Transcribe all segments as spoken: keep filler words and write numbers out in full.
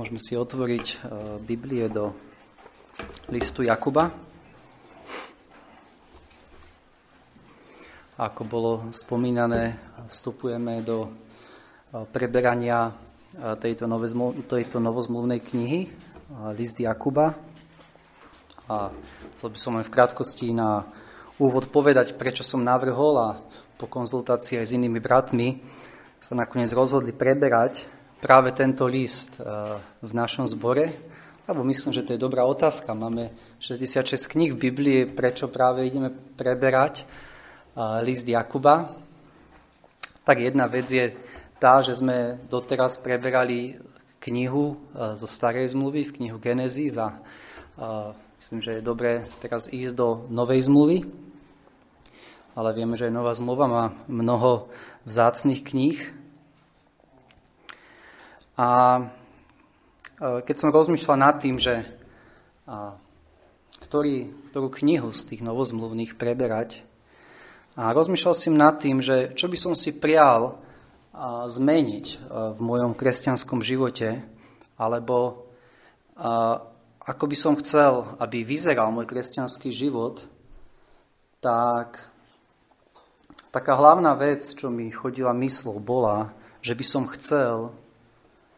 Môžeme si otvoriť Biblie do listu Jakuba. Ako bolo spomínané, vstupujeme do preberania tejto, tejto novozmluvnej knihy, list Jakuba. A chcel by som len v krátkosti na úvod povedať, prečo som navrhol a po konzultácii aj s inými bratmi sa nakoniec rozhodli preberať práve tento list v našom zbore, lebo myslím, že to je dobrá otázka. Máme šesťdesiatšesť kníh v Biblii, prečo práve ideme preberať list Jakuba. Tak jedna vec je tá, že sme doteraz preberali knihu zo Starej zmluvy, v knihu Genesis, a myslím, že je dobré teraz ísť do Novej zmluvy, ale vieme, že Nová zmluva má mnoho vzácnych kníh. A keď som rozmýšľal nad tým, že a, ktorý, ktorú knihu z tých novozmluvných preberať, a rozmýšľal som nad tým, že čo by som si prial a, zmeniť a, v mojom kresťanskom živote, alebo a, ako by som chcel, aby vyzeral môj kresťanský život, tak taká hlavná vec, čo mi chodila mysľou, bola, že by som chcel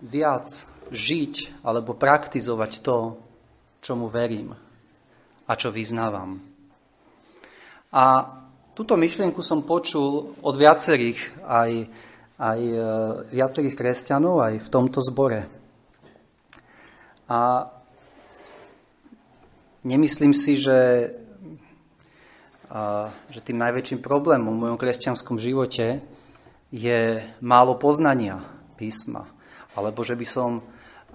viac žiť alebo praktizovať to, čomu verím a čo vyznávam. A túto myšlienku som počul od viacerých, aj, aj viacerých kresťanov, aj v tomto zbore. A nemyslím si, že, že tým najväčším problémom v mojom kresťanskom živote je málo poznania písma, alebo že by som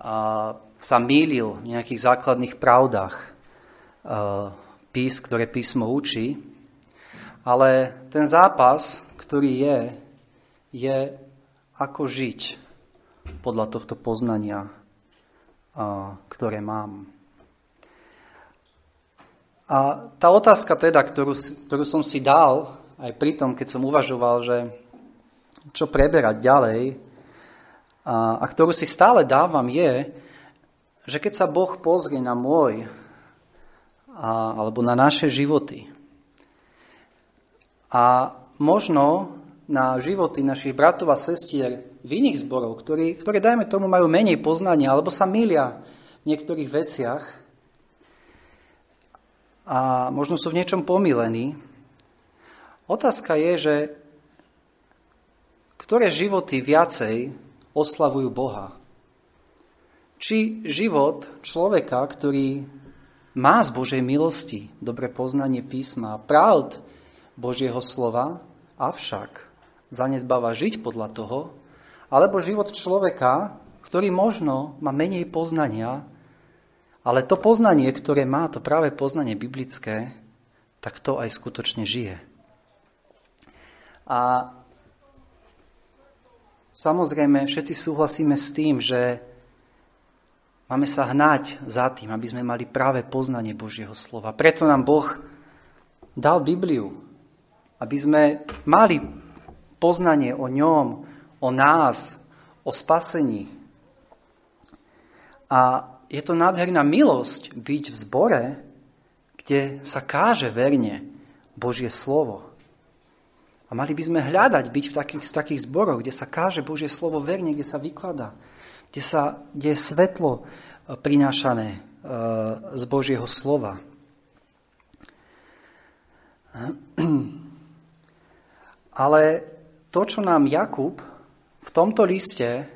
a, sa mýlil v nejakých základných pravdách a, pís, ktoré písmo učí. Ale ten zápas, ktorý je, je ako žiť podľa tohto poznania, a, ktoré mám. A tá otázka teda, ktorú, ktorú som si dal, aj pri tom, keď som uvažoval, že čo preberať ďalej, a ktorú si stále dávam, je, že keď sa Boh pozrie na môj a, alebo na naše životy a možno na životy našich bratov a sestier v iných zborov, ktorí, ktoré, dajme tomu, majú menej poznania alebo sa mýlia v niektorých veciach a možno sú v niečom pomýlení, otázka je, že ktoré životy viacej oslavujú Boha. Či život človeka, ktorý má z Božej milosti dobre poznanie písma a pravd Božieho slova, avšak zanedbáva žiť podľa toho, alebo život človeka, ktorý možno má menej poznania, ale to poznanie, ktoré má, to práve poznanie biblické, tak to aj skutočne žije. A samozrejme, všetci súhlasíme s tým, že máme sa hnať za tým, aby sme mali práve poznanie Božieho slova. Preto nám Boh dal Bibliu, aby sme mali poznanie o ňom, o nás, o spasení. A je to nádherná milosť byť v zbore, kde sa káže verne Božie slovo. A mali by sme hľadať byť v takých, v takých zboroch, kde sa káže Božie slovo verne, kde sa vykladá, kde, sa, kde je svetlo prinášané z Božieho slova. Ale to, čo nám Jakub v tomto liste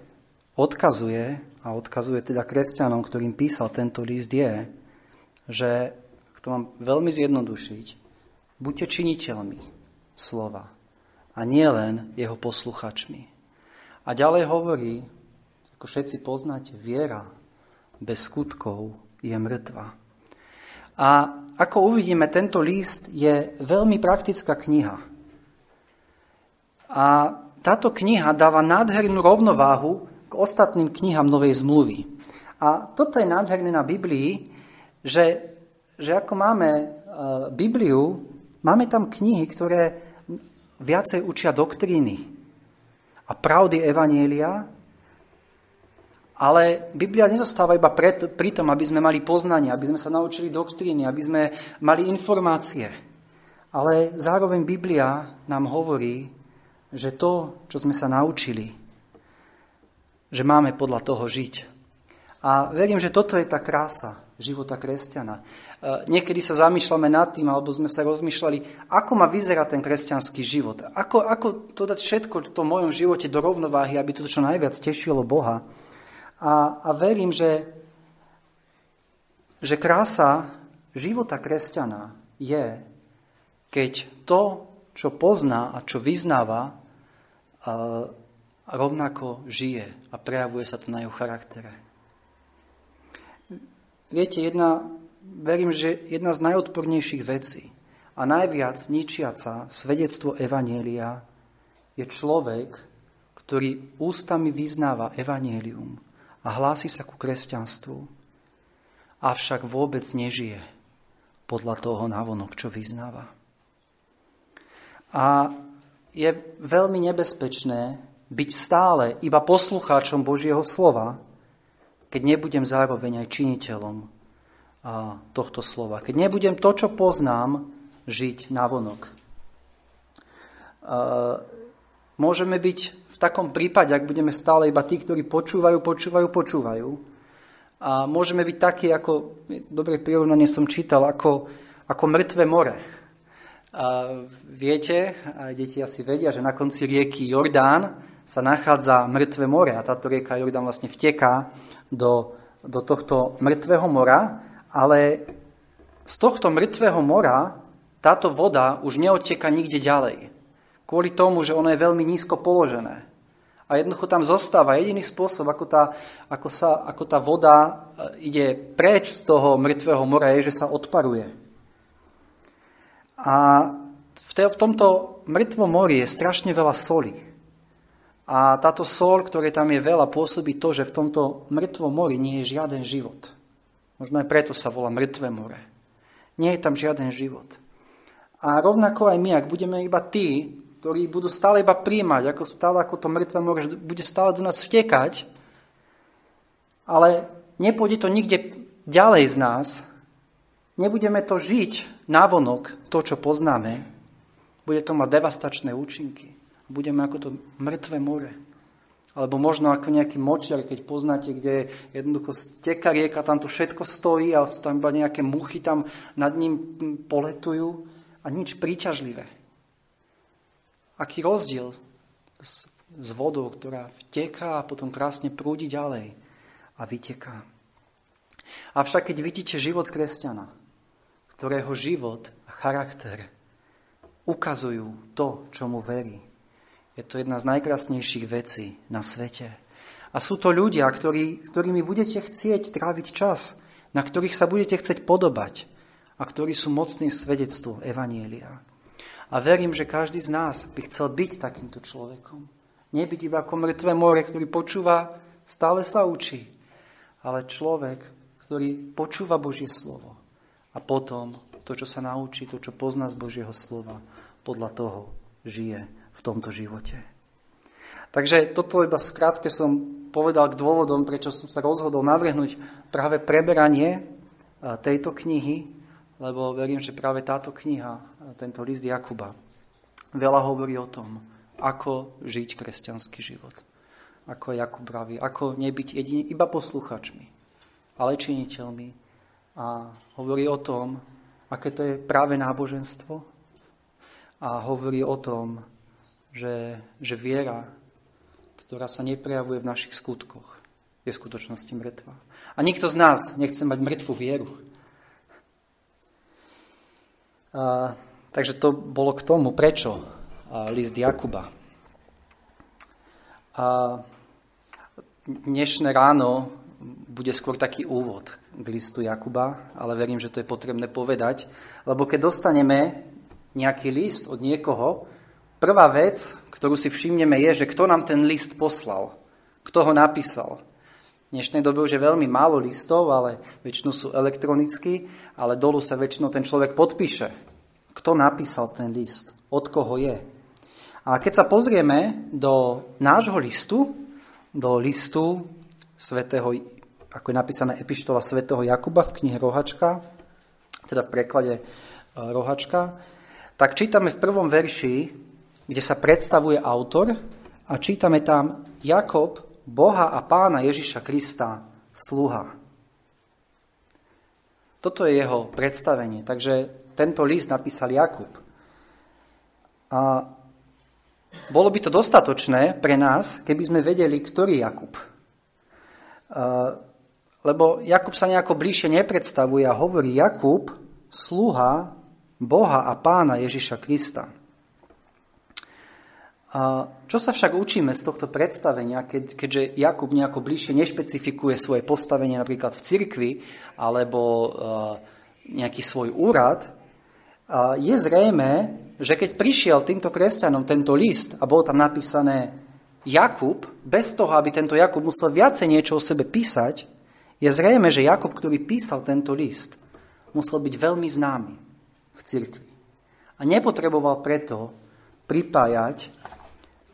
odkazuje, a odkazuje teda kresťanom, ktorým písal tento list, je, že, to mám veľmi zjednodušiť, buďte činiteľmi slova a nie len jeho posluchačmi. A ďalej hovorí, ako všetci poznáte, viera bez skutkov je mŕtva. A ako uvidíme, tento list je veľmi praktická kniha. A táto kniha dáva nádhernú rovnováhu k ostatným knihám Novej zmluvy. A toto je nádherné na Biblii, že, že ako máme e, Bibliu, máme tam knihy, ktoré viacej učia doktríny a pravdy Evanjelia, a Ale Biblia nezostáva iba pred, pri tom, aby sme mali poznanie, aby sme sa naučili doktríny, aby sme mali informácie. Ale zároveň Biblia nám hovorí, že to, čo sme sa naučili, že máme podľa toho žiť. A verím, že toto je tá krása života kresťana. Niekedy sa zamýšľame nad tým, alebo sme sa rozmýšľali, ako má vyzerať ten kresťanský život. Ako, ako to dať všetko v tom mojom živote do rovnováhy, aby to čo najviac tešilo Boha. A, a verím, že, že krása života kresťana je, keď to, čo pozná a čo vyznáva, rovnako žije a prejavuje sa to na jeho charaktere. Viete, jedna, verím, že jedna z najodpornejších vecí a najviac ničiaca svedectvo Evanjelia je človek, ktorý ústami vyznáva Evanjelium a hlási sa ku kresťanstvu, avšak vôbec nežije podľa toho navonok, čo vyznáva. A je veľmi nebezpečné byť stále iba poslucháčom Božieho slova, keď nebudem zároveň aj činiteľom tohto slova. Keď nebudem to, čo poznám, žiť navonok. Môžeme byť v takom prípade, ak budeme stále iba tí, ktorí počúvajú, počúvajú, počúvajú. A môžeme byť takí, ako, dobre prirovnanie som čítal, ako, ako mŕtve more. A viete, a deti asi vedia, že na konci rieky Jordán sa nachádza mŕtve more a táto rieka Jordán vlastne vteká do, do tohto mŕtvého mora, ale z tohto mŕtvého mora táto voda už neodteká nikde ďalej. Kvôli tomu, že ono je veľmi nízko položené. A jednoducho tam zostáva jediný spôsob, ako tá, ako sa, ako tá voda ide preč z toho mŕtvého mora, je, že sa odparuje. A v, te, v tomto mŕtvom mori je strašne veľa soli. A táto sol, ktoré tam je veľa, pôsobí to, že v tomto mŕtvom mori nie je žiaden život. Možno aj preto sa volá mŕtve more. Nie je tam žiaden život. A rovnako aj my, ak budeme iba tí, ktorí budú stále iba príjmať, ako stále ako to mŕtve more, bude stále do nás vtekať, ale nepôjde to nikde ďalej z nás, nebudeme to žiť navonok, to, čo poznáme, bude to mať devastačné účinky. Budeme ako to mŕtve more. Alebo možno ako nejaký močiar, keď poznáte, kde jednoducho steká rieka, tam to všetko stojí a sú tam iba nejaké muchy, tam nad ním poletujú a nič príťažlivé. Aký rozdiel s, s vodou, ktorá vteká a potom krásne prúdi ďalej a vyteká. Avšak keď vidíte život kresťana, ktorého život a charakter ukazujú to, čo mu verí, je to jedna z najkrásnejších vecí na svete. A sú to ľudia, ktorí, ktorými budete chcieť tráviť čas, na ktorých sa budete chcieť podobať a ktorí sú mocným svedectvom Evanjelia. A verím, že každý z nás by chcel byť takýmto človekom. Nebyť iba ako mŕtve more, ktorý počúva, stále sa učí. Ale človek, ktorý počúva Božie slovo. A potom to, čo sa naučí, to, čo pozná z Božieho slova, podľa toho žije v tomto živote. Takže toto iba skrátke som povedal k dôvodom, prečo som sa rozhodol navrhnúť práve preberanie tejto knihy, lebo verím, že práve táto kniha, tento list Jakuba, veľa hovorí o tom, ako žiť kresťanský život. Ako Jakub praví, ako nebyť jedine iba posluchačmi, ale činiteľmi. A hovorí o tom, aké to je práve náboženstvo. A hovorí o tom, že, že viera, ktorá sa neprejavuje v našich skutkoch, je v skutočnosti mŕtva. A nikto z nás nechce mať mŕtvu vieru. Uh, takže to bolo k tomu, prečo uh, list Jakuba. Uh, dnešné ráno bude skôr taký úvod k listu Jakuba, ale verím, že to je potrebné povedať, lebo keď dostaneme nejaký list od niekoho, prvá vec, ktorú si všimneme, je, že kto nám ten list poslal, kto ho napísal. V dnešnej dobe už je veľmi málo listov, ale väčšinou sú elektronicky, ale dolu sa väčšinou ten človek podpíše. Kto napísal ten list? Od koho je? A keď sa pozrieme do nášho listu, do listu svätého, ako je napísaná epištola svätého Jakuba v knihe Rohačka, teda v preklade Rohačka, tak čítame v prvom verši, kde sa predstavuje autor a čítame tam Jakub, Boha a Pána Ježiša Krista, sluha. Toto je jeho predstavenie. Takže tento list napísal Jakub. A bolo by to dostatočné pre nás, keby sme vedeli, ktorý Jakub. Lebo Jakub sa nejako bližšie nepredstavuje a hovorí Jakub, sluha Boha a Pána Ježiša Krista. A čo sa však učíme z tohto predstavenia, keď, keďže Jakub nejako bližšie nešpecifikuje svoje postavenie napríklad v cirkvi alebo uh, nejaký svoj úrad, uh, je zrejme, že keď prišiel týmto kresťanom tento list a bolo tam napísané Jakub, bez toho, aby tento Jakub musel viacej niečo o sebe písať, je zrejme, že Jakub, ktorý písal tento list, musel byť veľmi známy v cirkvi. A nepotreboval preto pripájať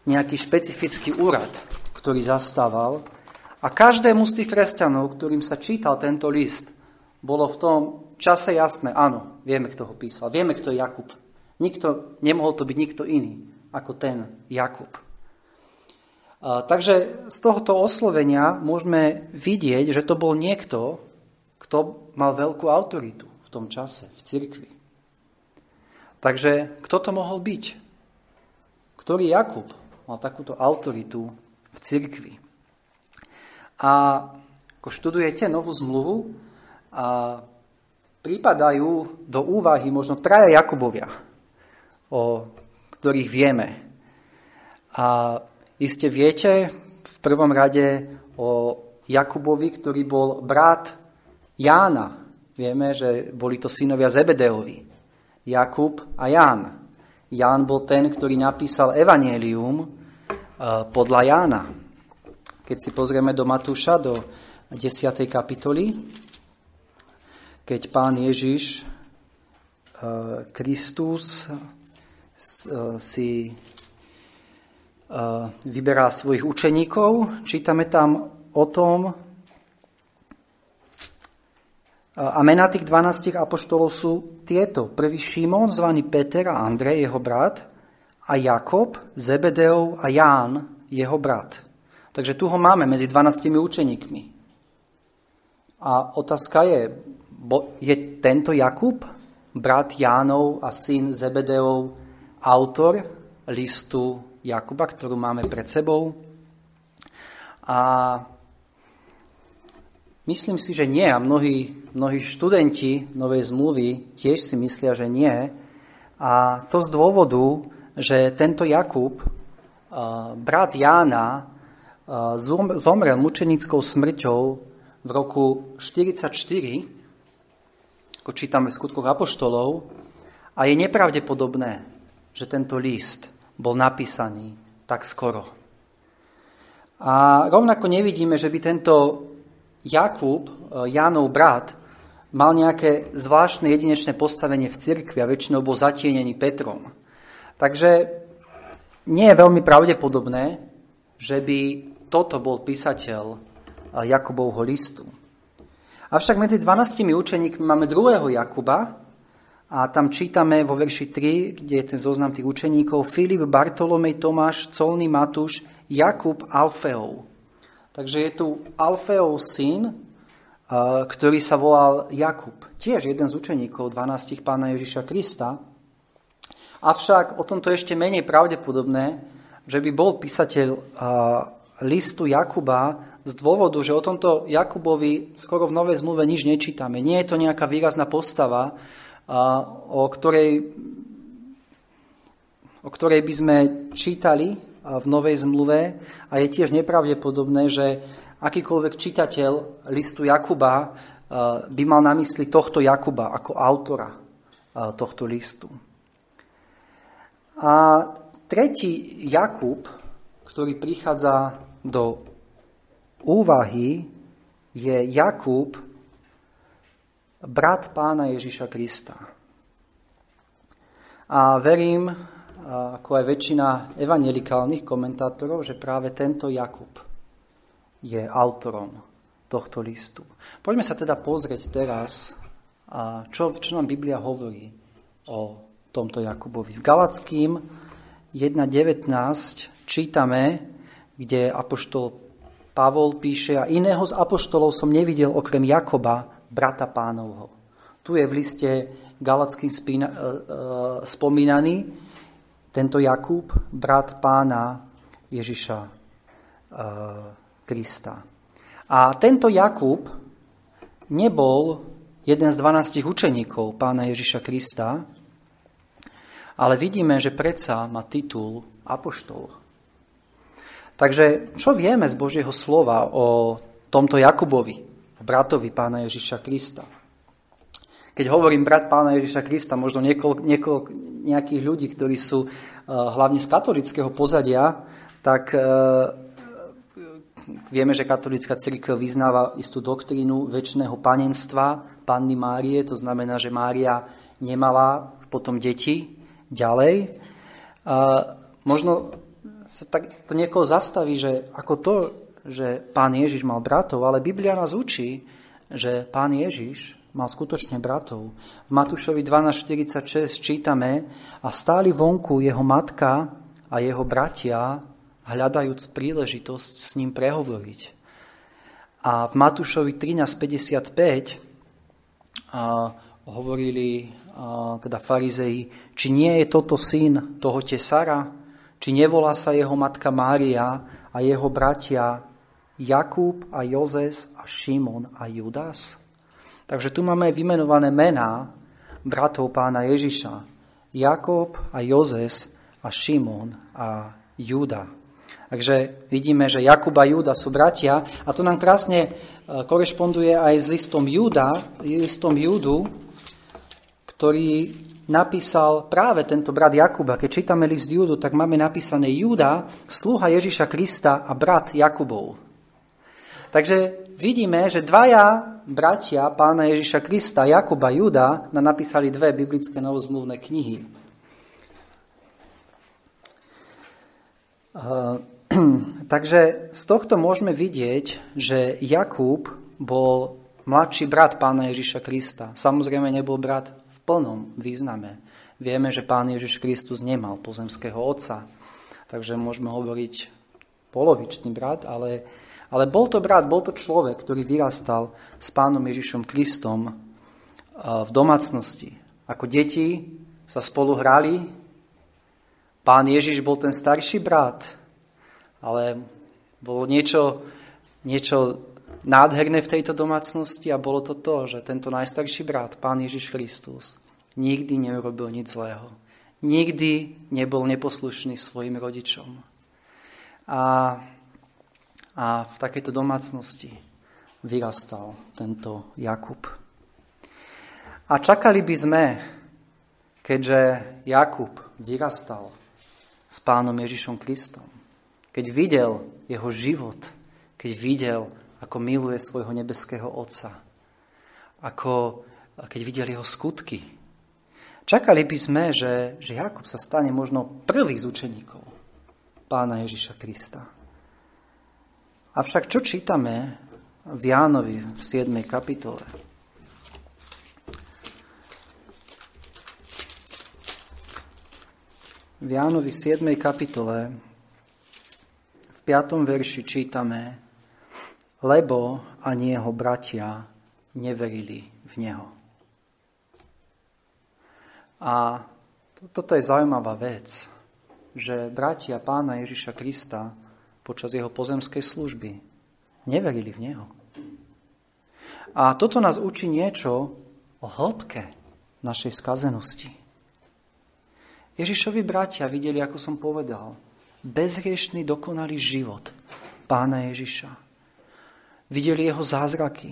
nejaký špecifický úrad, ktorý zastával. A každému z tých kresťanov, ktorým sa čítal tento list, bolo v tom čase jasné, áno, vieme, kto ho písal, vieme, kto je Jakub. Nikto, nemohol to byť nikto iný ako ten Jakub. A takže z tohto oslovenia môžeme vidieť, že to bol niekto, kto mal veľkú autoritu v tom čase, v cirkvi. Takže kto to mohol byť? Ktorý Jakub mal takúto autoritu v cirkvi. A ako študujete novú zmluvu, a pripadajú do úvahy možno traja Jakubovia, o ktorých vieme. A iste viete v prvom rade o Jakubovi, ktorý bol brat Jána. Vieme, že boli to synovia Zebedeovi, Jakub a Ján. Ján bol ten, ktorý napísal Evanjelium podľa Jána. Keď si pozrieme do Matúša, do desiatej kapitoly, keď Pán Ježiš Kristus si vyberá svojich učeníkov, čítame tam o tom, a mená tých dvanástich apoštolov sú tieto. Prvý Šimón, zvaný Peter a Andrej, jeho brat, a Jakub, Zebedeov a Ján, jeho brat. Takže tu ho máme medzi dvanástimi učeníkmi. A otázka je, bo, je tento Jakub, brat Jánov a syn Zebedeov, autor listu Jakuba, ktorú máme pred sebou? A myslím si, že nie a mnohí, mnohí študenti Novej zmluvy tiež si myslia, že nie. A to z dôvodu, že tento Jakub, brat Jána, zomrel mučenickou smrťou v roku štyridsaťštyri, ako čítame v Skutkoch apoštolov, a je nepravdepodobné, že tento list bol napísaný tak skoro. A rovnako nevidíme, že by tento Jakub, Jánov brat, mal nejaké zvláštne jedinečné postavenie v cirkvi a väčšinou bol zatienený Petrom. Takže nie je veľmi pravdepodobné, že by toto bol písateľ Jakubovho listu. Avšak medzi dvanástimi učeníkmi máme druhého Jakuba a tam čítame vo verši tri, kde je ten zoznam tých učeníkov, Filip, Bartolomej, Tomáš, colný Matúš, Jakub Alfeov. Takže je tu Alfeov syn, ktorý sa volal Jakub. Tiež jeden z učeníkov dvanástich Pána Ježiša Krista. Avšak o tomto ešte menej pravdepodobné, že by bol písateľ listu Jakuba z dôvodu, že o tomto Jakubovi skoro v Novej zmluve nič nečítame. Nie je to nejaká výrazná postava, o ktorej, o ktorej by sme čítali v Novej zmluve a je tiež nepravdepodobné, že akýkoľvek čitateľ listu Jakuba by mal na mysli tohto Jakuba ako autora tohto listu. A tretí Jakub, ktorý prichádza do úvahy, je Jakub, brat Pána Ježiša Krista. A verím, ako aj väčšina evanjelikálnych komentátorov, že práve tento Jakub je autorom tohto listu. Poďme sa teda pozrieť teraz, čo, čo nám Biblia hovorí o tomto Jakubovi. V Galatským jedna devätnásť čítame, kde apoštol Pavol píše: a iného z apoštolov som nevidel okrem Jakuba, brata pánovho. Tu je v liste Galatským spína, e, e, spomínaný tento Jakub, brat pána Ježiša e, Krista. A tento Jakub nebol jeden z dvanástich učeníkov pána Ježiša Krista, ale vidíme, že predsa má titul apoštol. Takže čo vieme z Božieho slova o tomto Jakubovi, bratovi pána Ježiša Krista? Keď hovorím brat pána Ježiša Krista, možno niekoľ, niekoľ, nejakých ľudí, ktorí sú uh, hlavne z katolického pozadia, tak uh, vieme, že katolícka cirkev vyznáva istú doktrínu večného panenstva, panny Márie, to znamená, že Mária nemala potom deti ďalej. Uh, možno sa tak to niekoho zastaví, že ako to, že pán Ježiš mal bratov, ale Biblia nás učí, že pán Ježiš mal skutočne bratov. V Matúšovi dvanásť štyridsaťšesť čítame: a stáli vonku jeho matka a jeho bratia, hľadajúc príležitosť s ním prehovoriť. A v Matúšovi trinásť päťdesiatpäť a, hovorili a, teda farizei: či nie je toto syn toho tesára? Či nevolá sa jeho matka Mária a jeho bratia Jakub a Joses a Šimon a Judas? Takže tu máme vymenované mená bratov pána Ježiša. Jakub a Jozes a Šimon a Juda. Takže vidíme, že Jakub a Juda sú bratia. A to nám krásne korešponduje aj s listom Juda, listom Judu, ktorý napísal práve tento brat Jakuba. Keď čítame list Judu, tak máme napísané: Juda, sluha Ježiša Krista a brat Jakubov. Takže vidíme, že dvaja bratia pána Ježiša Krista, Jakub a Juda, nám napísali dve biblické novozmluvné knihy. Uh, takže z tohto môžeme vidieť, že Jakub bol mladší brat pána Ježiša Krista. Samozrejme nebol brat v plnom význame. Vieme, že pán Ježiš Kristus nemal pozemského otca, takže môžeme hovoriť polovičný brat, ale... Ale bol to brat, bol to človek, ktorý vyrastal s pánom Ježišom Kristom v domácnosti. Ako deti sa spolu hrali. Pán Ježiš bol ten starší brat, ale bolo niečo, niečo nádherné v tejto domácnosti a bolo to to, že tento najstarší brat, pán Ježiš Kristus, nikdy neurobil nič zlého. Nikdy nebol neposlušný svojim rodičom. A... A v takejto domácnosti vyrastal tento Jakub. A čakali by sme, keďže Jakub vyrastal s pánom Ježišom Kristom, keď videl jeho život, keď videl, ako miluje svojho nebeského otca, ako keď videl jeho skutky, čakali by sme, že, že Jakub sa stane možno prvý z učeníkov pána Ježiša Krista. Avšak čo čítame v Jánovi v siedmej kapitole? V Jánovi siedmej kapitole v piatom verši čítame: lebo ani jeho bratia neverili v neho. A toto je zaujímavá vec, že bratia pána Ježiša Krista počas jeho pozemskej služby neverili v neho. A toto nás učí niečo o hĺbke našej skazenosti. Ježišovi bratia videli, ako som povedal, bezhriešný dokonalý život pána Ježiša. Videli jeho zázraky,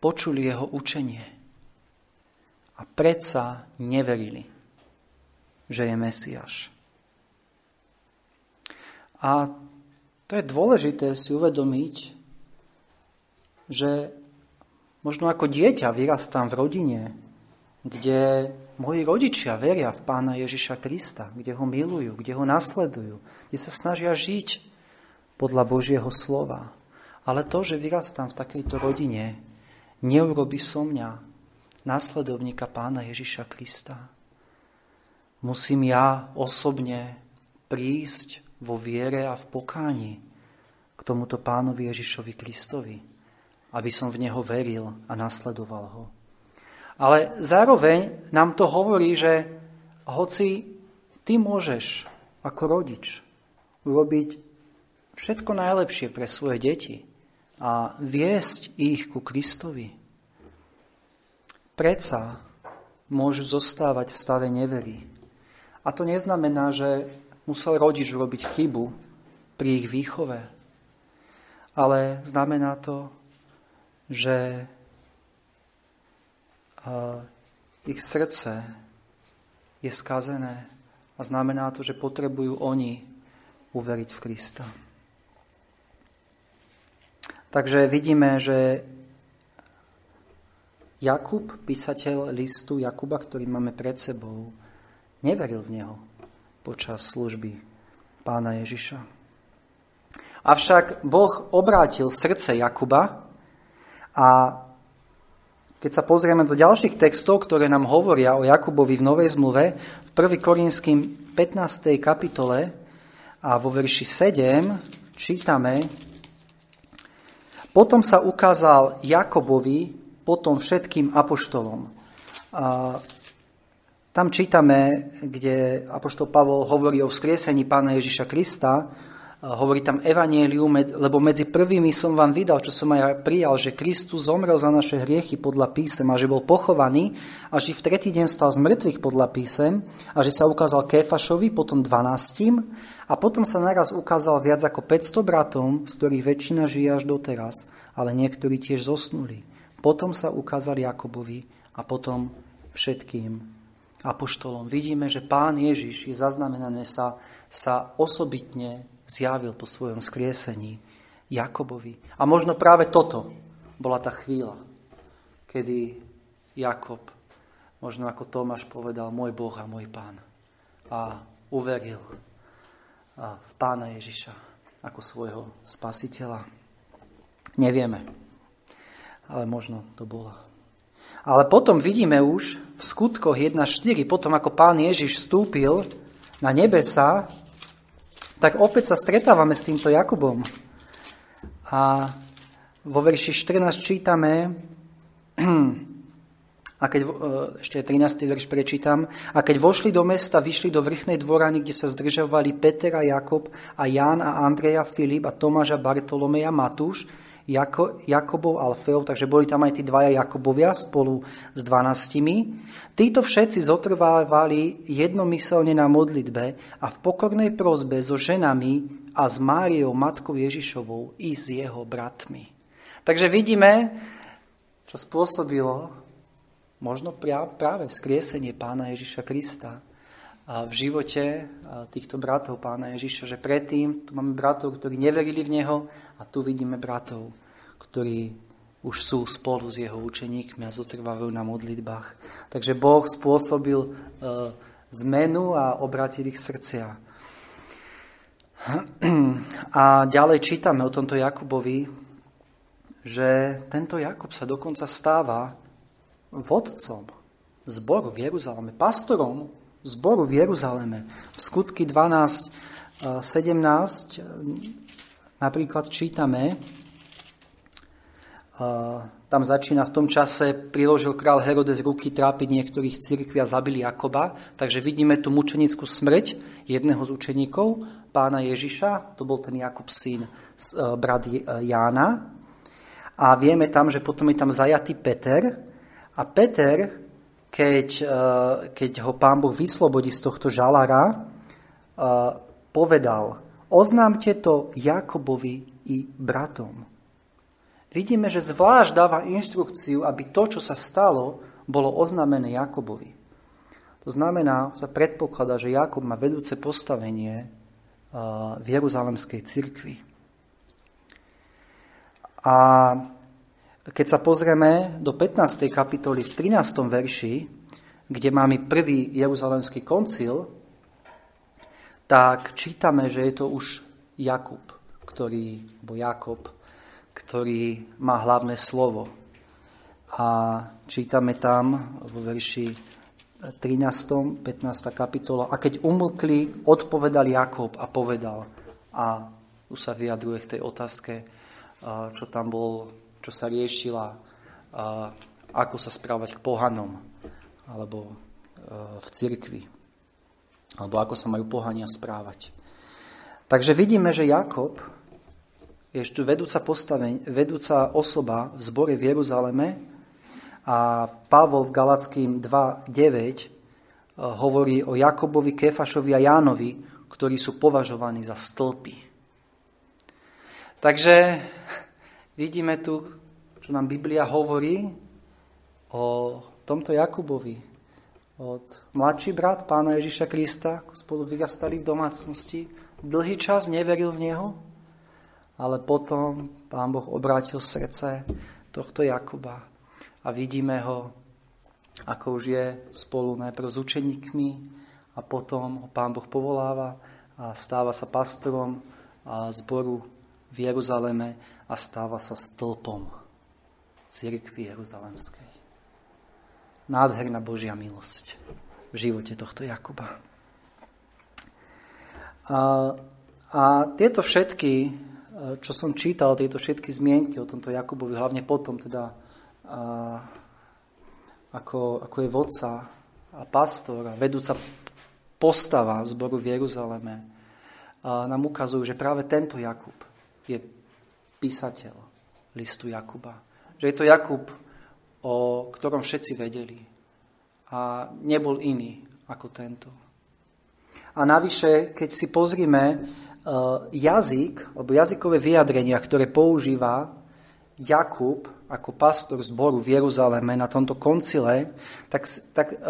počuli jeho učenie a predsa neverili, že je Mesiáš. A to je dôležité si uvedomiť, že možno ako dieťa vyrastám v rodine, kde moji rodičia veria v pána Ježiša Krista, kde ho milujú, kde ho nasledujú, kde sa snažia žiť podľa Božieho slova. A Ale to, že vyrastám v takejto rodine, neurobi so mňa následovníka Pána Ježiša Krista. Musím ja osobne prísť vo viere a v pokáni k tomuto Pánovi Ježišovi Kristovi, aby som v Neho veril a nasledoval Ho. Ale zároveň nám to hovorí, že hoci ty môžeš ako rodič urobiť všetko najlepšie pre svoje deti a viesť ich ku Kristovi, predsa môžu zostávať v stave nevery. A to neznamená, že musel rodič urobiť chybu pri ich výchove, ale znamená to, že ich srdce je skazené a znamená to, že potrebujú oni uveriť v Krista. Takže vidíme, že Jakub, písateľ listu Jakuba, ktorý máme pred sebou, neveril v Neho počas služby Pána Ježiša. Avšak Boh obrátil srdce Jakuba a keď sa pozrieme do ďalších textov, ktoré nám hovoria o Jakubovi v Novej zmluve, v prvej Korinským pätnástej kapitole a vo verši siedmom čítame: Potom sa ukázal Jakubovi, potom všetkým apoštolom. A tam čítame, kde apoštol Pavol hovorí o vzkriesení Pána Ježiša Krista. Hovorí tam Evanjelium, lebo medzi prvými som vám vydal, čo som aj ja prijal, že Kristus zomrel za naše hriechy podľa písem a že bol pochovaný a že v tretí deň stal z mŕtvych podľa písem a že sa ukázal Kéfašovi, potom dvanástim a potom sa naraz ukázal viac ako päťsto bratom, z ktorých väčšina žije až doteraz, ale niektorí tiež zosnuli. Potom sa ukázal Jakubovi a potom všetkým apoštolom. Vidíme, že Pán Ježiš je zaznamenané sa, sa osobitne zjavil po svojom skriesení Jakubovi. A možno práve toto bola tá chvíľa, kedy Jakub, možno ako Tomáš povedal, môj Boh a môj Pán. A uveril v Pána Ježiša ako svojho spasiteľa. Nevieme, ale možno to bola. Ale potom vidíme už v skutkoch jedna štyri, potom ako Pán Ježiš vstúpil na nebesa, tak opäť sa stretávame s týmto Jakubom. A vo verši štrnástom čítame, a keď, ešte trinásty verš prečítam, a keď vošli do mesta, vyšli do vrchnej dvorany, kde sa zdržovali Peter a Jakub a Ján a Andreja, Filip a Tomáša, Bartolomeja, Matúš, Jako, Jakubov Alfeov, takže boli tam aj tí dvaja Jakubovia spolu s dvanástimi. Títo všetci zotrvávali jednomyselne na modlitbe a v pokornej prosbe so ženami a s Máriou, matkou Ježišovou, i s jeho bratmi. Takže vidíme, čo spôsobilo možno práve vzkriesenie Pána Ježiša Krista v živote týchto bratov Pána Ježiša, že predtým tu máme bratov, ktorí neverili v Neho, a tu vidíme bratov, ktorí už sú spolu s Jeho učeníkmi a zotrvávajú na modlitbách. Takže Boh spôsobil zmenu a obrátil ich srdcia. A ďalej čítame o tomto Jakubovi, že tento Jakub sa dokonca stáva vodcom zboru v Jeruzaleme, pastorom zboru v Jeruzaleme. V skutky dvanásť sedemnásť napríklad čítame, tam začína: V tom čase priložil král Herodes ruky trápiť niektorých cirkví a zabili Jakuba. Takže vidíme tu mučenickú smrť jedného z učeníkov Pána Ježiša, to bol ten Jakub, syn brat Jána. A vieme tam, že potom je tam zajatý Peter a Peter Keď, keď ho Pán Boh vyslobodí z tohto žalára, povedal: Oznámte to Jakubovi i bratom. Vidíme, že zvlášť dáva inštrukciu, aby to, čo sa stalo, bolo oznámené Jakubovi. To znamená, sa predpokladá, že Jakub má vedúce postavenie v Jeruzalemskej cirkvi. A keď sa pozrieme do pätnástej kapitoly v trinástom verši, kde máme prvý Jeruzalemský koncil, tak čítame, že je to už Jakub, ktorý, bo Jakub, ktorý má hlavné slovo. A čítame tam vo verši trinástom, pätnásta kapitola. A keď umlkli, odpovedal Jakub a povedal. A tu sa vyjadruje k tej otázke, čo tam bol, čo sa riešila, ako sa správať k pohanom, alebo v cirkvi, alebo ako sa majú pohania správať. Takže vidíme, že Jakub je tu vedúca, postaveň, vedúca osoba v zbore v Jeruzaleme a Pavol v Galatským dva deväť hovorí o Jakubovi, Kefašovi a Jánovi, ktorí sú považovaní za stĺpy. Takže vidíme tu, čo nám Biblia hovorí o tomto Jakubovi. Od mladší brat Pána Ježiša Krista, spolu vyrastali v domácnosti, dlhý čas neveril v neho, ale potom Pán Boh obrátil srdce tohto Jakuba a vidíme ho, ako už je spolu najprv s učeníkmi a potom ho Pán Boh povoláva a stáva sa pastorom zboru v Jeruzaleme a stáva sa stĺpom cirkvi jeruzalemskej. Nádherná Božia milosť v živote tohto Jakuba. A, a tieto všetky čo som čítal, tieto všetky zmienky o tomto Jakubovi, hlavne potom teda a, ako, ako je vodca a pastor a vedúca postava zboru v Jeruzaleme, a nám ukazujú, že práve tento Jakub je písateľ listu Jakuba. Že je to Jakub, o ktorom všetci vedeli a nebol iný ako tento. A navyše, keď si pozrime jazyk, alebo jazykové vyjadrenia, ktoré používa Jakub ako pastor zboru v Jeruzaleme na tomto koncile, tak, tak,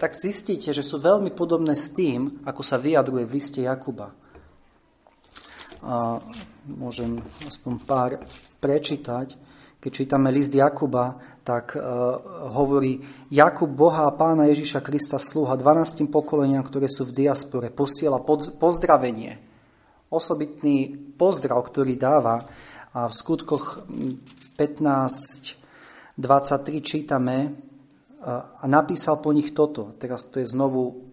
tak zistíte, že sú veľmi podobné s tým, ako sa vyjadruje v liste Jakuba. A môžem aspoň pár prečítať. Keď čítame list Jakuba, tak hovorí: Jakub, Boha a Pána Ježiša Krista, sluha dvanástim pokoleniam, ktoré sú v diaspore, posiela pozdravenie. Osobitný pozdrav, ktorý dáva, a v skutkoch pätnásť dvadsaťtri čítame: a napísal po nich toto. Teraz to je znovu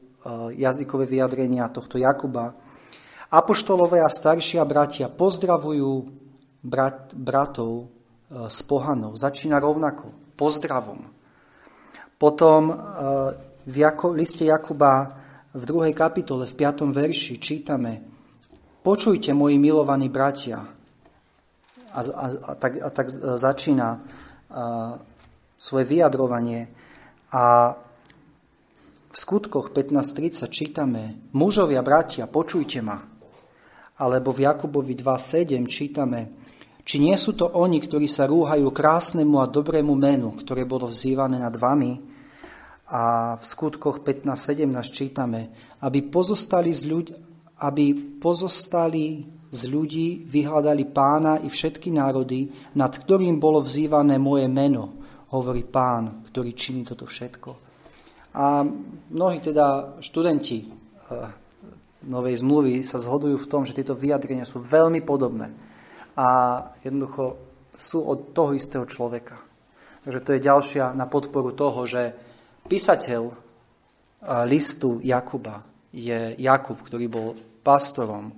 jazykové vyjadrenia tohto Jakuba. Apoštolové a staršia bratia pozdravujú brat, bratov z pohanov. Začína rovnako, pozdravom. Potom v liste Jakuba v druhej kapitole, v piatom verši čítame: Počujte, moji milovaní bratia. A, a, a, tak, a tak začína a, svoje vyjadrovanie. A v skutkoch pätnásť tridsať čítame: Mužovia, bratia, počujte ma. Alebo v Jakubovi dva sedem čítame: Či nie sú to oni, ktorí sa rúhajú krásnemu a dobrému menu, ktoré bolo vzývané nad vami? A v skutkoch pätnásť sedemnásť čítame: Aby pozostali z ľudí, aby pozostali z ľudí vyhľadali Pána i všetky národy, nad ktorým bolo vzývané moje meno, hovorí Pán, ktorý činí toto všetko. A mnohí teda študenti Novej zmluvy sa zhodujú v tom, že tieto vyjadrenia sú veľmi podobné a jednoducho sú od toho istého človeka. Takže to je ďalšia na podporu toho, že písateľ listu Jakuba je Jakub, ktorý bol pastorom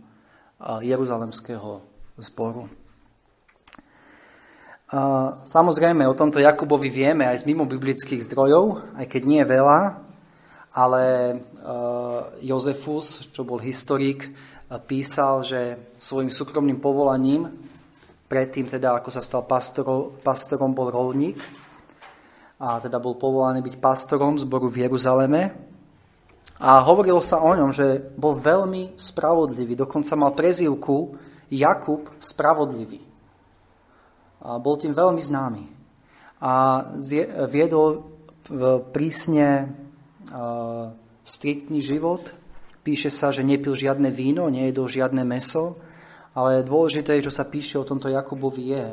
jeruzalemského zboru. Samozrejme, o tomto Jakubovi vieme aj z mimo biblických zdrojov, aj keď nie veľa, ale Josefus, čo bol historik, písal, že svojim súkromným povolaním, predtým teda, ako sa stal pastorom, pastorom bol roľník, a teda bol povolaný byť pastorom zboru v Jeruzaleme. A hovorilo sa o ňom, že bol veľmi spravodlivý. Dokonca mal prezývku Jakub Spravodlivý. A bol tým veľmi známy. A viedol prísne striktný život. Píše sa, že nepil žiadne víno, nejedol žiadne mäso. Ale dôležité, čo sa píše o tomto Jakubovi, je,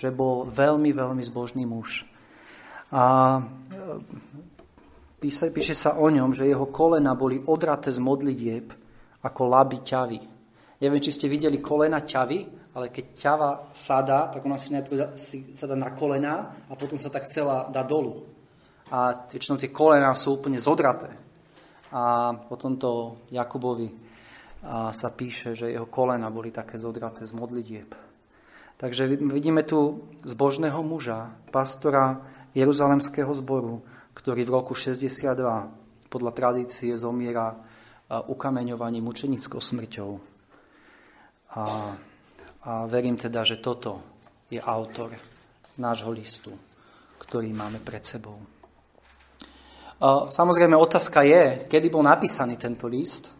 že bol veľmi, veľmi zbožný muž. A píše sa o ňom, že jeho kolena boli odraté z modlitieb ako laby ťavy. Neviem, či ste videli kolena ťavy, ale keď ťava sadá, tak ona si najprv sadá na kolená a potom sa tak celá dá dolu. A väčšinou tie kolená sú úplne zodraté. A potom to Jakubovi sa píše, že jeho kolená boli také zodraté z modlitieb. Takže vidíme tu zbožného muža, pastora Jeruzalemského zboru, ktorý v roku šesťdesiatdva podľa tradície zomiera ukameňovaním mučenickou smrťou. A, a verím teda, že toto je autor nášho listu, ktorý máme pred sebou. A, samozrejme, otázka je, kedy bol napísaný tento list.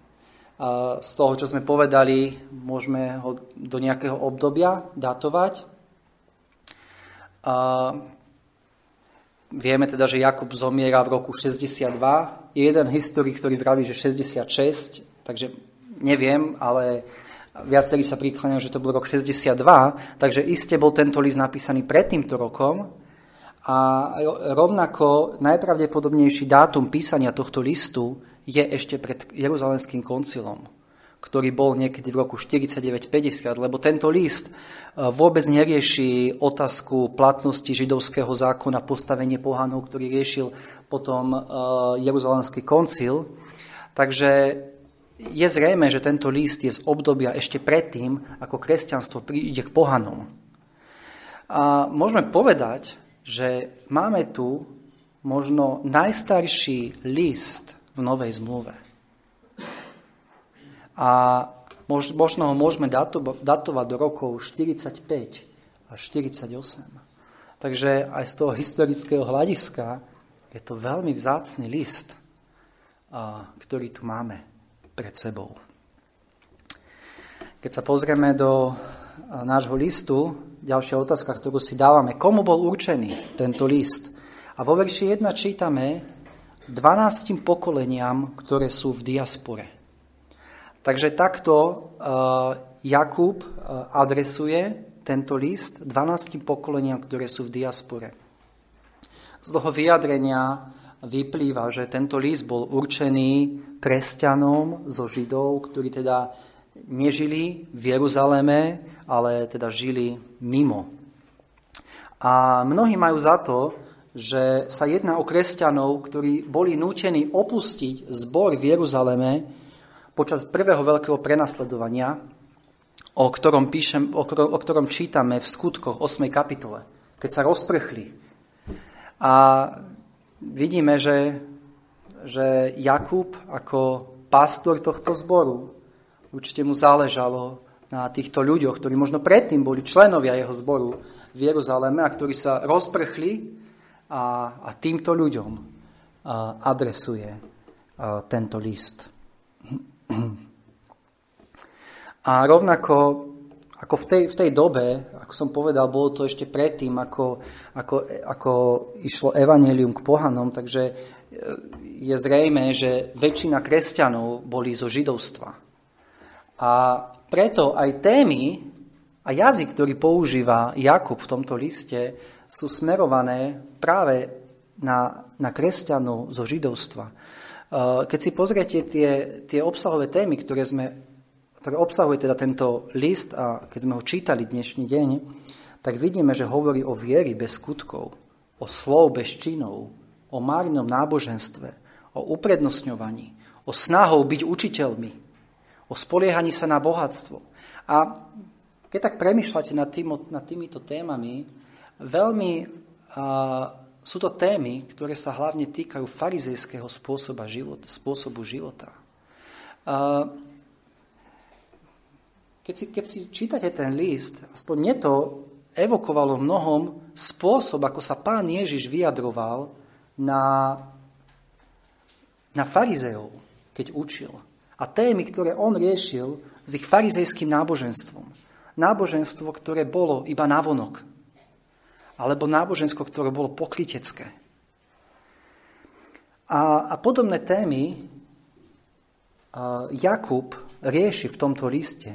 A z toho, čo sme povedali, môžeme ho do nejakého obdobia datovať. A vieme teda, že Jakub zomiera v roku šesťdesiatdva. Je jeden historik, ktorý vraví, že šesťdesiatšesť, takže neviem, ale viacerí sa prikláňajú, že to bol rok šesťdesiatdva, takže iste bol tento list napísaný pred týmto rokom a rovnako najpravdepodobnejší dátum písania tohto listu je ešte pred Jeruzalemským koncilom, ktorý bol niekedy v roku štyridsaťdeväť päťdesiat, lebo tento list vôbec nerieši otázku platnosti židovského zákona, postavenie pohanov, ktorý riešil potom Jeruzalemský koncil. Takže je zrejme, že tento list je z obdobia ešte predtým, ako kresťanstvo príde k pohanom. A môžeme povedať, že máme tu možno najstarší list v Novej zmluve. A možno ho môžeme datovať do rokov štyridsaťpäť až štyridsaťosem. Takže aj z toho historického hľadiska je to veľmi vzácny list, ktorý tu máme pred sebou. Keď sa pozrieme do nášho listu, ďalšia otázka, ktorú si dávame, komu bol určený tento list? A vo verši jeden čítame dvanástim pokoleniam, ktoré sú v diaspore. Takže takto Jakub adresuje tento list dvanástim pokoleniam, ktoré sú v diaspore. Z toho vyjadrenia vyplýva, že tento list bol určený kresťanom zo Židov, ktorí teda nežili v Jeruzaleme, ale teda žili mimo. A mnohí majú za to, že sa jedná o kresťanov, ktorí boli nútení opustiť zbor v Jeruzaleme počas prvého veľkého prenasledovania, o ktorom, píšem, o, ktorom, o ktorom čítame v Skutkoch ôsmej kapitole, keď sa rozprchli. A vidíme, že, že Jakub ako pastor tohto zboru, určite mu záležalo na týchto ľuďoch, ktorí možno predtým boli členovia jeho zboru v Jeruzaleme a ktorí sa rozprchli a, a týmto ľuďom adresuje tento list. A rovnako ako v tej, v tej dobe, ako som povedal, bolo to ešte predtým, ako, ako, ako išlo Evanjelium k pohanom, takže je zrejmé, že väčšina kresťanov boli zo židovstva. A preto aj témy a jazyk, ktorý používa Jakub v tomto liste, sú smerované práve na, na kresťanov zo židovstva. Keď si pozriete tie, tie obsahové témy, ktoré, sme, ktoré obsahuje teda tento list a keď sme ho čítali dnešný deň, tak vidíme, že hovorí o vieri bez skutkov, o slov bez činov, o márnom náboženstve, o uprednostňovaní, o snahou byť učiteľmi, o spoliehaní sa na bohatstvo. A keď tak premýšľate nad, tým, nad týmito témami, veľmi... Uh, Sú to témy, ktoré sa hlavne týkajú farizejského spôsoba života, spôsobu života. Keď si, keď si čítate ten list, aspoň mne to evokovalo mnohom spôsob, ako sa Pán Ježiš vyjadroval na, na farizejov, keď učil. A témy, ktoré on riešil s ich farizejským náboženstvom. Náboženstvo, ktoré bolo iba navonok. Alebo náboženstvo, ktoré bolo pokrytecké. A, a podobné témy a Jakub rieši v tomto liste,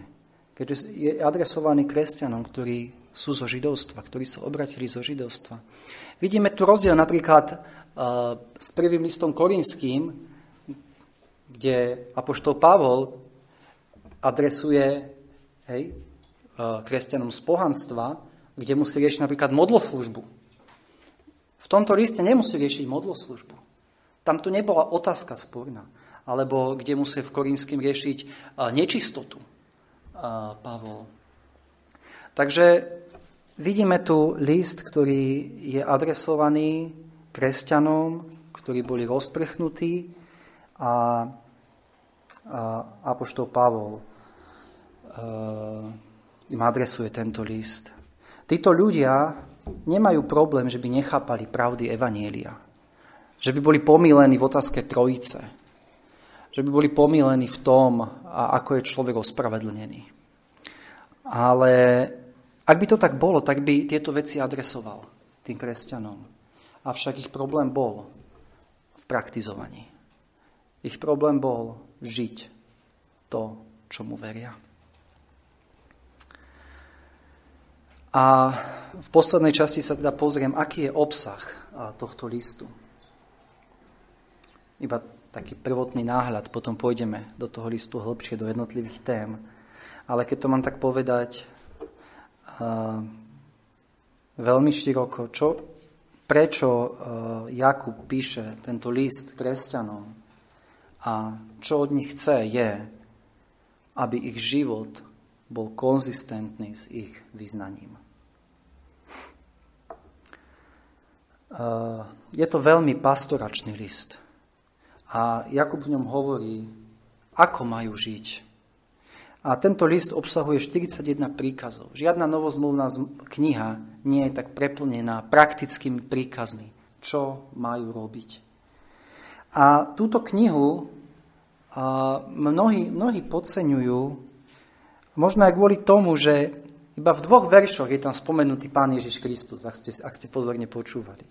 keďže je adresovaný kresťanom, ktorí sú zo židovstva, ktorí sa obratili zo židovstva. Vidíme tu rozdiel napríklad a, s prvým listom Korinským, kde apoštol Pavol adresuje hej, kresťanom z pohanstva, kde musí riešiť napríklad modloslužbu. V tomto liste nemusí riešiť modloslužbu. Tam tu nebola otázka sporná. Alebo kde musí v Korintským riešiť nečistotu Pavol. Takže vidíme tu list, ktorý je adresovaný kresťanom, ktorí boli rozprchnutí, a apoštol Pavol im adresuje tento list. Títo ľudia nemajú problém, že by nechápali pravdy Evanjelia. Že by boli pomýlení v otázke Trojice. Že by boli pomýlení v tom, ako je človek ospravedlnený. Ale ak by to tak bolo, tak by tieto veci adresoval tým kresťanom. Avšak ich problém bol v praktizovaní. Ich problém bol žiť to, čomu veria. A v poslednej časti sa teda pozriem, aký je obsah tohto listu. Iba taký prvotný náhľad, potom pôjdeme do toho listu hlbšie, do jednotlivých tém. Ale keď to mám tak povedať uh, veľmi široko, čo, prečo uh, Jakub píše tento list kresťanom a čo od nich chce, je, aby ich život bol konzistentný s ich vyznaním. Je to veľmi pastoračný list. A Jakub v ňom hovorí, ako majú žiť. A tento list obsahuje štyridsaťjeden príkazov. Žiadna novozmluvná kniha nie je tak preplnená praktickými príkazmi, čo majú robiť. A túto knihu mnohí, mnohí podceňujú, možno aj kvôli tomu, že iba v dvoch veršoch je tam spomenutý Pán Ježiš Kristus, ak ste, ak ste pozorne počúvali.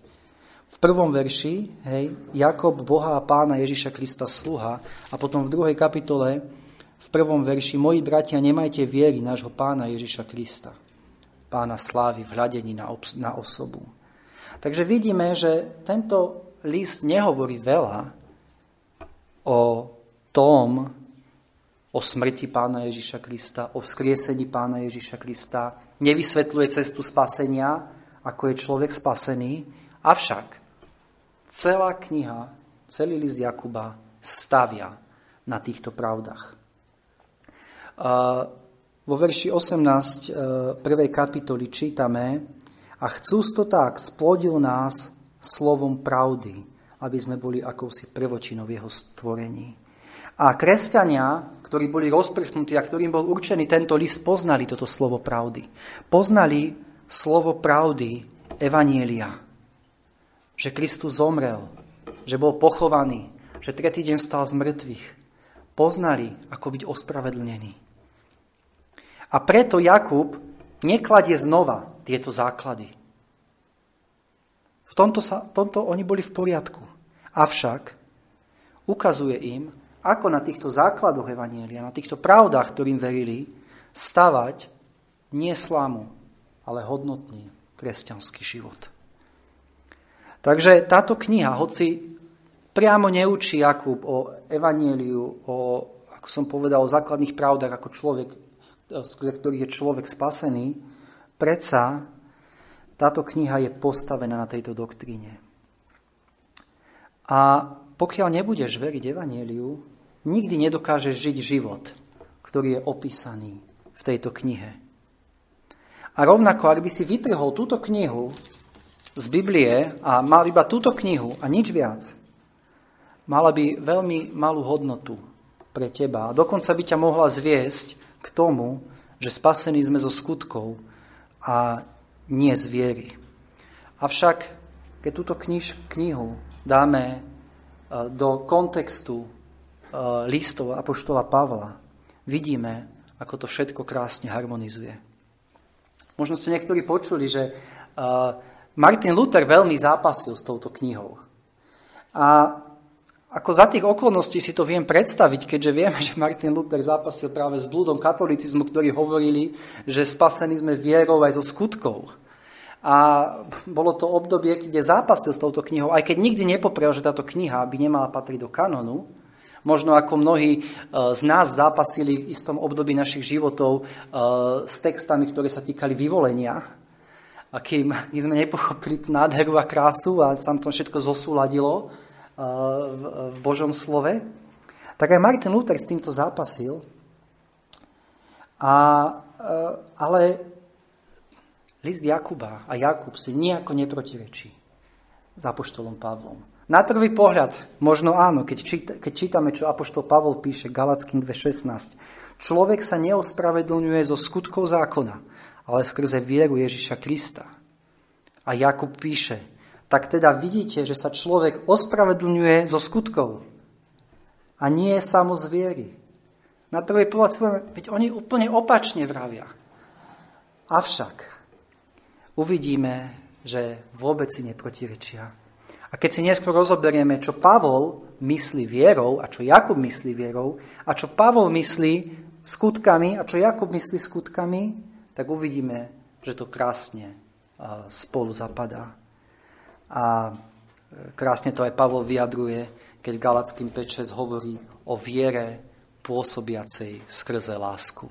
V prvom verši, hej, Jakub Boha a Pána Ježiša Krista sluha, a potom v druhej kapitole, v prvom verši, moji bratia, nemajte viery nášho Pána Ježiša Krista, Pána slávy v hľadení na, obs- na osobu. Takže vidíme, že tento list nehovorí veľa o tom, o smrti Pána Ježiša Krista, o vzkriesení Pána Ježiša Krista, nevysvetľuje cestu spasenia, ako je človek spasený. Avšak celá kniha, celý list Jakuba stavia na týchto pravdách. Vo verši osemnásť prvej kapitoly čítame: a chcúc to tak, splodil nás slovom pravdy, aby sme boli akousi prvotinou jeho stvorení. A kresťania, ktorí boli rozprchnutí a ktorým bol určený tento list, poznali toto slovo pravdy. Poznali slovo pravdy Evanjelia. Že Kristus zomrel, že bol pochovaný, že tretí deň stal z mŕtvych. Poznali, ako byť ospravedlnený. A preto Jakub nekladie znova tieto základy. V tomto, sa, tomto oni boli v poriadku. Avšak ukazuje im, ako na týchto základoch Evanjelia, na týchto pravdách, ktorým verili, stavať nie slámu, ale hodnotný kresťanský život. Takže táto kniha, hoci priamo neučí Jakub o Evanjeliu, o, ako som povedal, o základných pravdách, ako človek, z ktorých je človek spasený, predsa táto kniha je postavená na tejto doktríne. A pokiaľ nebudeš veriť Evanjeliu, nikdy nedokážeš žiť život, ktorý je opísaný v tejto knihe. A rovnako, ak by si vytrhol túto knihu z Biblie a mal iba túto knihu a nič viac, mala by veľmi malú hodnotu pre teba. A dokonca by ťa mohla zviesť k tomu, že spasení sme zo skutkov a nie z viery. Avšak, keď túto kniž, knihu dáme do kontextu listov apoštola Pavla, vidíme, ako to všetko krásne harmonizuje. Možno ste niektorí počuli, že Martin Luther veľmi zápasil s touto knihou. A ako za tých okolností si to viem predstaviť, keďže vieme, že Martin Luther zápasil práve s blúdom katolicizmu, ktorí hovorili, že spasení sme vierou aj zo skutkov. A bolo to obdobie, kde zápasil s touto knihou, aj keď nikdy nepoprel, že táto kniha by nemala patriť do kanonu, Možno ako mnohí z nás zápasili v istom období našich životov s textami, ktoré sa týkali vyvolenia. A kým sme nepochopili tú nádheru a krásu a sa to všetko zosúladilo v Božom slove, tak aj Martin Luther s týmto zápasil. A, ale list Jakuba a Jakub si nejako neprotirečí s apoštolom Pavlom. Na prvý pohľad, možno áno, keď, číta, keď čítame, čo apoštol Pavol píše, Galatským dve šestnásť. Človek sa neospravedlňuje zo skutkov zákona, ale skrze vieru Ježiša Krista. A Jakub píše, tak teda vidíte, že sa človek ospravedlňuje zo skutkov a nie samo z viery. Na prvý pohľad svojom, veď oni úplne opačne vravia. Avšak uvidíme, že vôbec si neprotirečia. A keď si neskôr rozoberieme, čo Pavol myslí vierou a čo Jakub myslí vierou a čo Pavol myslí skutkami a čo Jakub myslí skutkami, tak uvidíme, že to krásne spolu zapadá. A krásne to aj Pavol vyjadruje, keď Galatským päť šesť hovorí o viere pôsobiacej skrze lásku.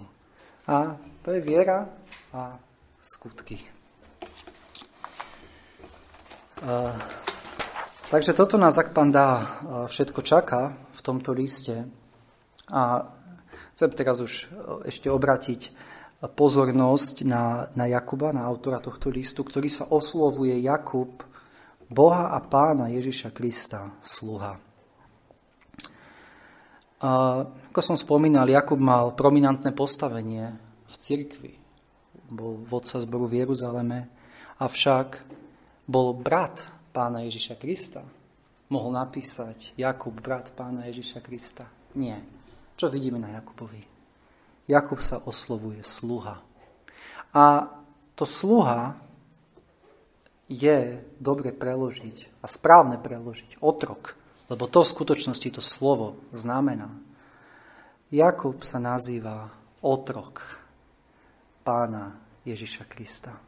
A to je viera a skutky. Uh, Takže toto nás, ak Pán dá, všetko čaká v tomto liste. A chcem teraz už ešte obrátiť pozornosť na, na Jakuba, na autora tohto listu, ktorý sa oslovuje Jakub, Boha a Pána Ježiša Krista, sluha. A ako som spomínal, Jakub mal prominentné postavenie v cirkvi. Bol vodca zboru v Jeruzaleme, avšak bol brat Pána Ježiša Krista. Mohol napísať Jakub, brat Pána Ježiša Krista. Nie. Čo vidíme na Jakubovi? Jakub sa oslovuje sluha. A to sluha je dobre preložiť a správne preložiť otrok, lebo to v skutočnosti to slovo znamená. Jakub sa nazýva otrok Pána Ježiša Krista.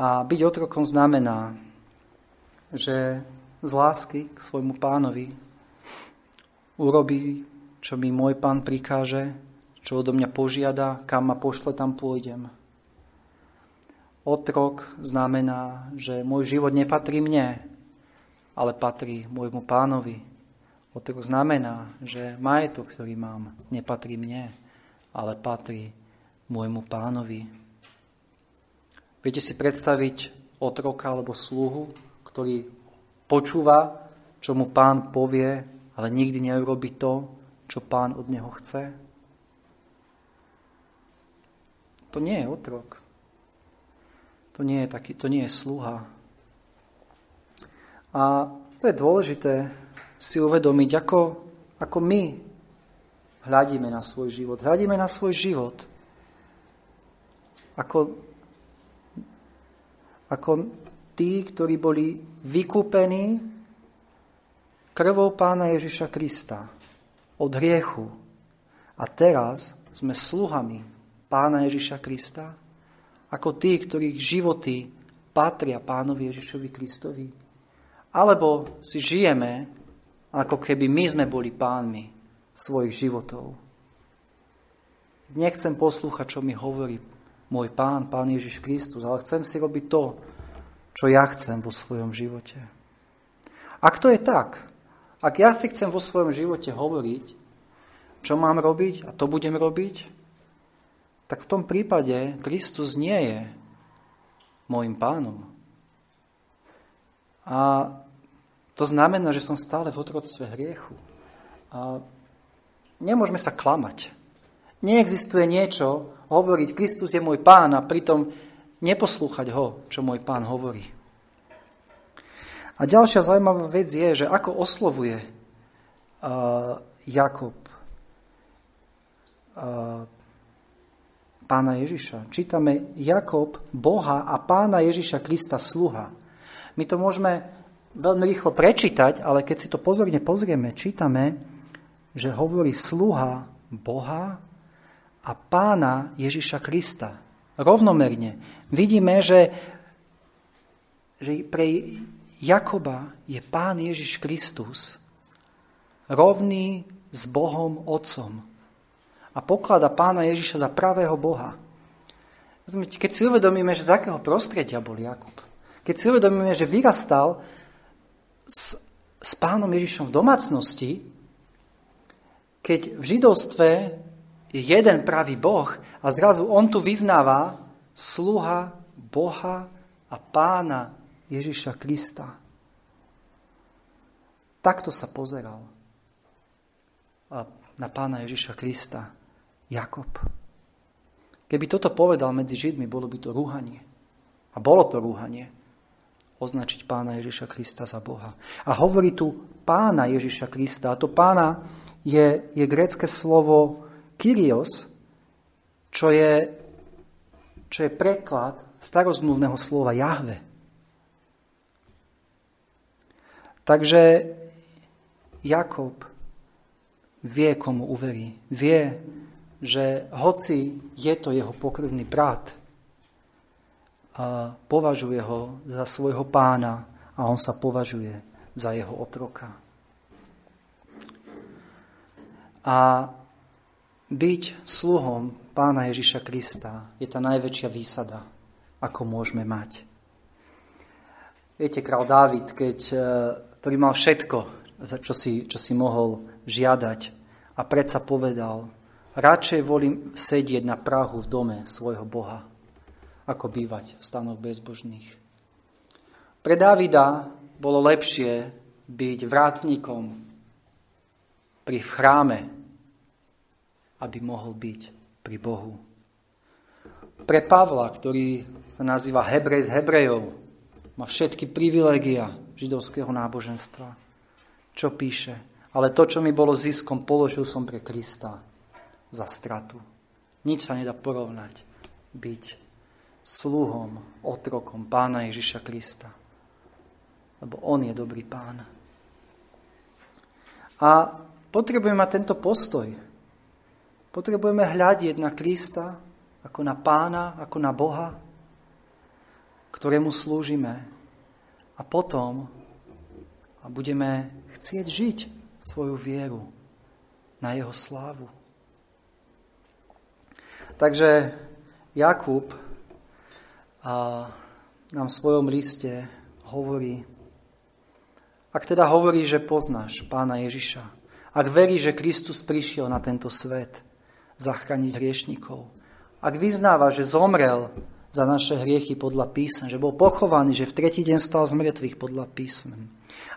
A byť otrokom znamená, že z lásky k svojmu pánovi urobí, čo mi môj pán prikáže, čo odo mňa požiada, kam ma pošle, tam pôjdem. Otrok znamená, že môj život nepatrí mne, ale patrí môjmu pánovi. Otrok znamená, že majetok, ktorý mám, nepatrí mne, ale patrí môjmu pánovi. Viete si predstaviť otroka alebo sluhu, ktorý počúva, čo mu pán povie, ale nikdy neurobi to, čo pán od neho chce? To nie je otrok. To nie je taký, to nie je sluha. A to je dôležité si uvedomiť, ako, ako my hľadíme na svoj život. Hľadíme na svoj život ako ako tí, ktorí boli vykúpení krvou Pána Ježiša Krista od hriechu. A teraz sme sluhami Pána Ježiša Krista, ako tí, ktorých životy patria Pánovi Ježišovi Kristovi. Alebo si žijeme, ako keby my sme boli pánmi svojich životov. Nechcem poslúchať, čo mi hovorí môj pán, pán Ježiš Kristus, ale chcem si robiť to, čo ja chcem vo svojom živote. Ak to je tak, ak ja si chcem vo svojom živote hovoriť, čo mám robiť a to budem robiť, tak v tom prípade Kristus nie je môjim pánom. A to znamená, že som stále v otroctve hriechu. A nemôžeme sa klamať. Neexistuje niečo, hovoriť, Kristus je môj pán a pritom neposlúchať ho, čo môj pán hovorí. A ďalšia zaujímavá vec je, že ako oslovuje uh, Jakub uh, pána Ježiša. Čítame Jakub, Boha a pána Ježiša Krista sluha. My to môžeme veľmi rýchlo prečítať, ale keď si to pozorne pozrieme, čítame, že hovorí sluha Boha a pána Ježiša Krista. Rovnomerne. Vidíme, že, že pre Jakuba je pán Ježiš Kristus rovný s Bohom Otcom a pokladá Pána Ježiša za pravého Boha. Keď si uvedomíme, že z akého prostredia bol Jakub, keď si uvedomíme, že vyrastal s, s Pánom Ježišom v domácnosti, keď v židovstve je jeden pravý Boh a zrazu on tu vyznáva sluha Boha a Pána Ježiša Krista. Takto sa pozeral na Pána Ježiša Krista Jakub. Keby toto povedal medzi Židmi, bolo by to rúhanie. A bolo to rúhanie. Označiť Pána Ježiša Krista za Boha. A hovorí tu Pána Ježiša Krista. A to Pána je, je grécke slovo Kyrios, čo je, čo je preklad starozmluvného slova Jahve. Takže Jakub vie, komu uverí. Vie, že hoci je to jeho pokrvný brat, a považuje ho za svojho pána a on sa považuje za jeho otroka. A byť sluhom Pána Ježiša Krista je tá najväčšia výsada, ako môžeme mať. Viete, král Dávid, keď, ktorý mal všetko, čo si, čo si mohol žiadať a predsa povedal: radšej volím sedieť na prahu v dome svojho Boha, ako bývať v stanoch bezbožných. Pre Dávida bolo lepšie byť vrátnikom pri chráme, aby mohol byť pri Bohu. Pre Pavla, ktorý sa nazýva Hebrej z Hebrejov, má všetky privilégia židovského náboženstva. Čo píše? Ale to, čo mi bolo ziskom, položil som pre Krista za stratu. Nič sa nedá porovnať byť sluhom, otrokom Pána Ježiša Krista. Lebo on je dobrý Pán. A potrebujeme mať tento postoj. Potrebujeme hľadiť na Krista ako na Pána, ako na Boha, ktorému slúžime. A potom a budeme chcieť žiť svoju vieru na jeho slávu. Takže Jakub nám v svojom liste hovorí, ak teda hovorí, že poznáš Pána Ježiša, ak verí, že Kristus prišiel na tento svet zachrániť hriešnikov, ak vyznáva, že zomrel za naše hriechy podľa písmen, že bol pochovaný, že v tretí deň stal z mŕtvych podľa písmen,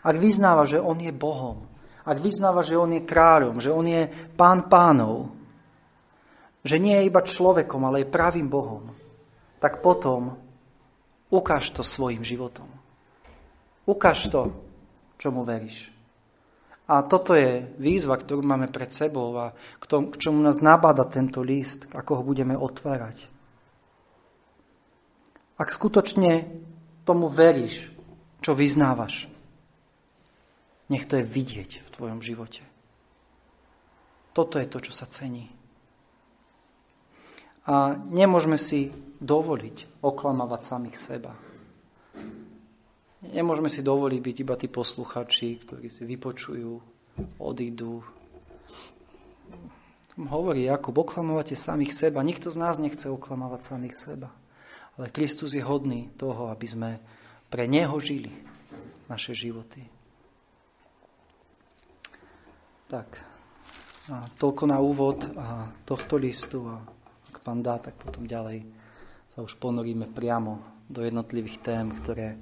ak vyznáva, že on je Bohom, ak vyznáva, že on je kráľom, že on je Pán pánov, že nie je iba človekom, ale je pravým Bohom, tak potom ukáž to svojim životom. Ukáž to, čomu veríš. A toto je výzva, ktorú máme pred sebou a k tomu, k čomu nás nabáda tento list, ako ho budeme otvárať. Ak skutočne tomu veríš, čo vyznávaš, nech to je vidieť v tvojom živote. Toto je to, čo sa cení. A nemôžeme si dovoliť oklamávať samých seba. Nemôžeme si dovoliť byť iba tí posluchači, ktorí si vypočujú, odídu. Hovorí Jakub, oklamávate samých seba. Nikto z nás nechce oklamávať samých seba. Ale Kristus je hodný toho, aby sme pre Neho žili naše životy. Tak, a toľko na úvod a tohto listu a ak Pán dá, tak potom ďalej sa už ponoríme priamo do jednotlivých tém, ktoré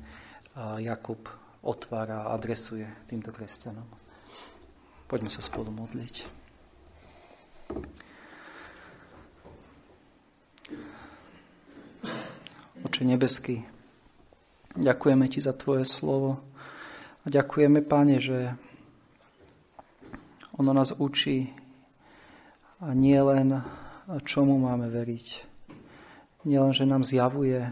Jakub otvára a adresuje týmto kresťanom. Poďme sa spolu modliť. Oče nebeský, ďakujeme Ti za Tvoje slovo a ďakujeme, Pane, že ono nás učí a nie len a čomu máme veriť. Nielen, že nám zjavuje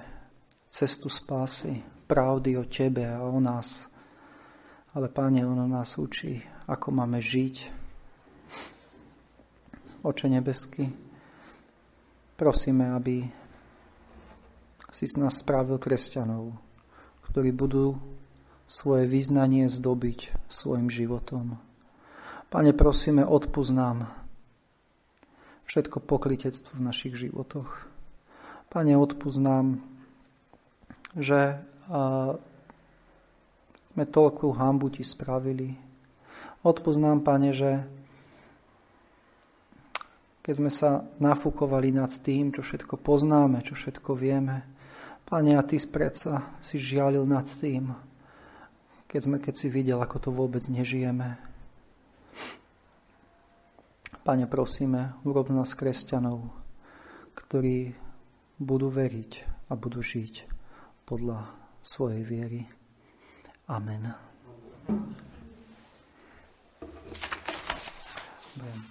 cestu spásy, pravdy o Tebe a o nás, ale Pane, ono nás učí, ako máme žiť. Oče nebeský, prosíme, aby si z nás spravil kresťanov, ktorí budú svoje vyznanie zdobiť svojim životom. Pane, prosíme, odpusť nám všetko pokrytectvo v našich životoch. Pane, odpusť nám, že uh, sme toľkú hanbu ti spravili. Odpusť nám, Pane, že keď sme sa nafúkovali nad tým, čo všetko poznáme, čo všetko vieme. Pane, a ty predsa si žialil nad tým, keď, sme, keď si videl, ako to vôbec nežijeme. Pane, prosíme, urob nás kresťanov, ktorí budú veriť a budú žiť podľa svojej viery. Amen.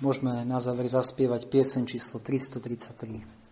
Môžeme na záver zaspievať pieseň číslo tristotridsaťtri.